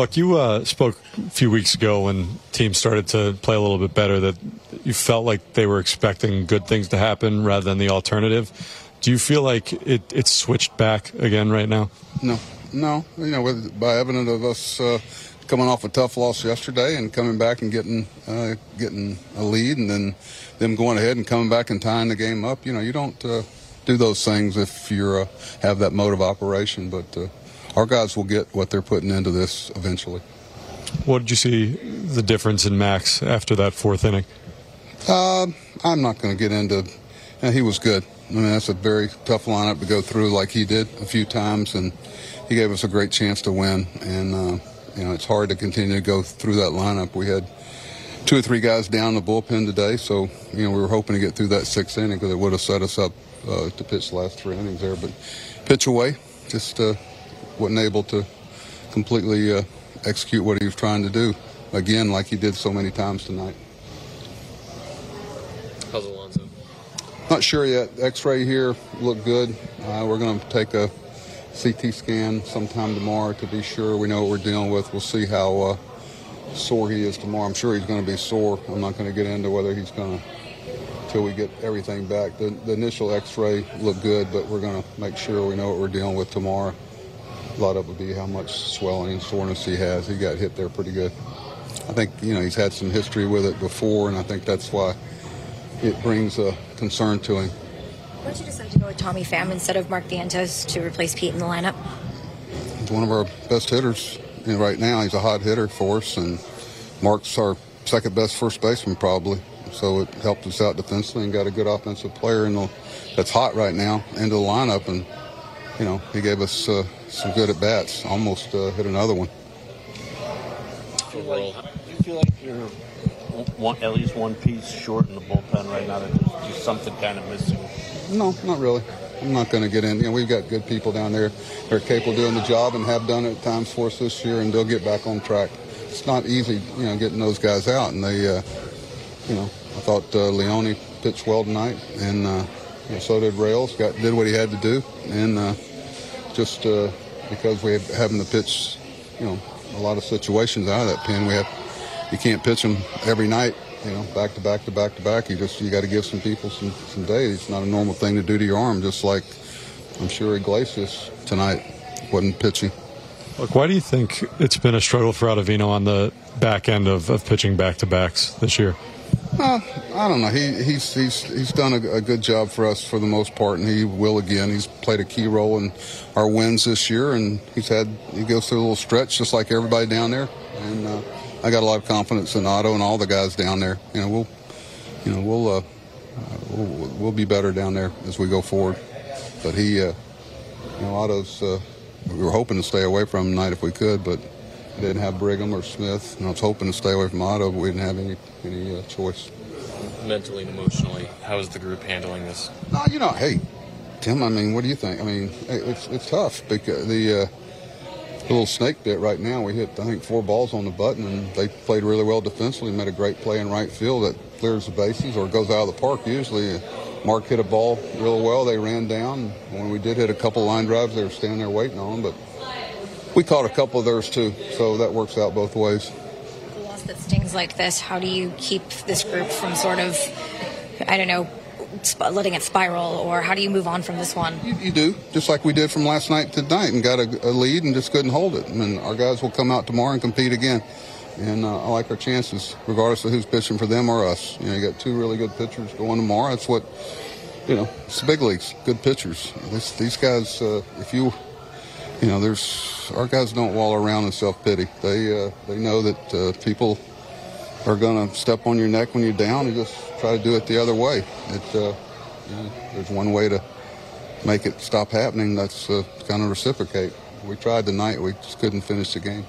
Buck, you spoke a few weeks ago when teams started to play a little bit better that you felt like they were expecting good things to happen rather than the alternative. Do you feel like it's switched back again right now? No. You know, by evidence of us coming off a tough loss yesterday and coming back and getting a lead and then them going ahead and coming back and tying the game up, you know, you don't do those things if you have that mode of operation. But our guys will get what they're putting into this eventually. What did you see the difference in Max after that fourth inning? I'm not going to get into he was good. I mean, that's a very tough lineup to go through like he did a few times, and he gave us a great chance to win. And, you know, it's hard to continue to go through that lineup. We had two or three guys down the bullpen today, so, you know, we were hoping to get through that sixth inning because it would have set us up to pitch the last three innings there. But pitch away, just wasn't able to completely execute what he was trying to do, again, like he did so many times tonight. How's Alonzo? Not sure yet. X-ray here looked good. We're going to take a CT scan sometime tomorrow to be sure we know what we're dealing with. We'll see how sore he is tomorrow. I'm sure he's going to be sore. I'm not going to get into whether he's going to until we get everything back. The initial X-ray looked good, but we're going to make sure we know what we're dealing with tomorrow. A lot of it would be how much swelling and soreness he has. He got hit there pretty good. I think, you know, he's had some history with it before, and I think that's why it brings a concern to him. Why did you decide to go with Tommy Pham instead of Mark Vientos to replace Pete in the lineup? He's one of our best hitters right now. He's a hot hitter for us, and Mark's our second best first baseman probably. So it helped us out defensively and got a good offensive player that's hot right now into the lineup. And, you know, he gave us some good at-bats, almost hit another one. Do you feel like you're at least one piece short in the bullpen right now, that there's just something kind of missing? No, not really. I'm not going to get in. You know, we've got good people down there that are capable of doing the job and have done it at times for us this year, and they'll get back on track. It's not easy, you know, getting those guys out. And they, you know, I thought Leone pitched well tonight, and you know, so did Rails. Did what he had to do, and just because we having to pitch, you know, a lot of situations out of that pen, you can't pitch them every night, you know, back to back to back to back. You got to give some people some days. It's not a normal thing to do to your arm, just like I'm sure Iglesias tonight wasn't pitching. Look, why do you think it's been a struggle for Ottavino on the back end of pitching back-to-backs this year? I don't know. He's done a good job for us for the most part, and he will again. He's played a key role in our wins this year, and he goes through a little stretch just like everybody down there. And I got a lot of confidence in Otto and all the guys down there. You know, we'll be better down there as we go forward. But you know, Otto's. We were hoping to stay away from him tonight if we could, but we didn't have Brigham or Smith. And I was hoping to stay away from Otto, but we didn't have any choice. Mentally and emotionally, how is the group handling this? No, you know, hey, Tim, I mean, what do you think? I mean, it's tough because the little snake bit right now. We hit, I think, 4 balls on the button, and they played really well defensively, made a great play in right field that clears the bases or goes out of the park usually. Mark hit a ball real well. They ran down. When we did hit a couple line drives, they were standing there waiting on them. But we caught a couple of theirs, too, so that works out both ways. A loss that stings like this, how do you keep this group from sort of, I don't know, letting it spiral, or how do you move on from this one? You do, just like we did from last night to tonight and got a lead and just couldn't hold it. I mean, our guys will come out tomorrow and compete again. And I like our chances, regardless of who's pitching for them or us. You know, you got 2 really good pitchers going tomorrow. That's what, you know, it's the big leagues, good pitchers. These guys, you know, our guys don't wallow around in self-pity. They know that people are going to step on your neck when you're down and just try to do it the other way. You know, there's one way to make it stop happening. That's kind of reciprocate. We tried tonight. We just couldn't finish the game.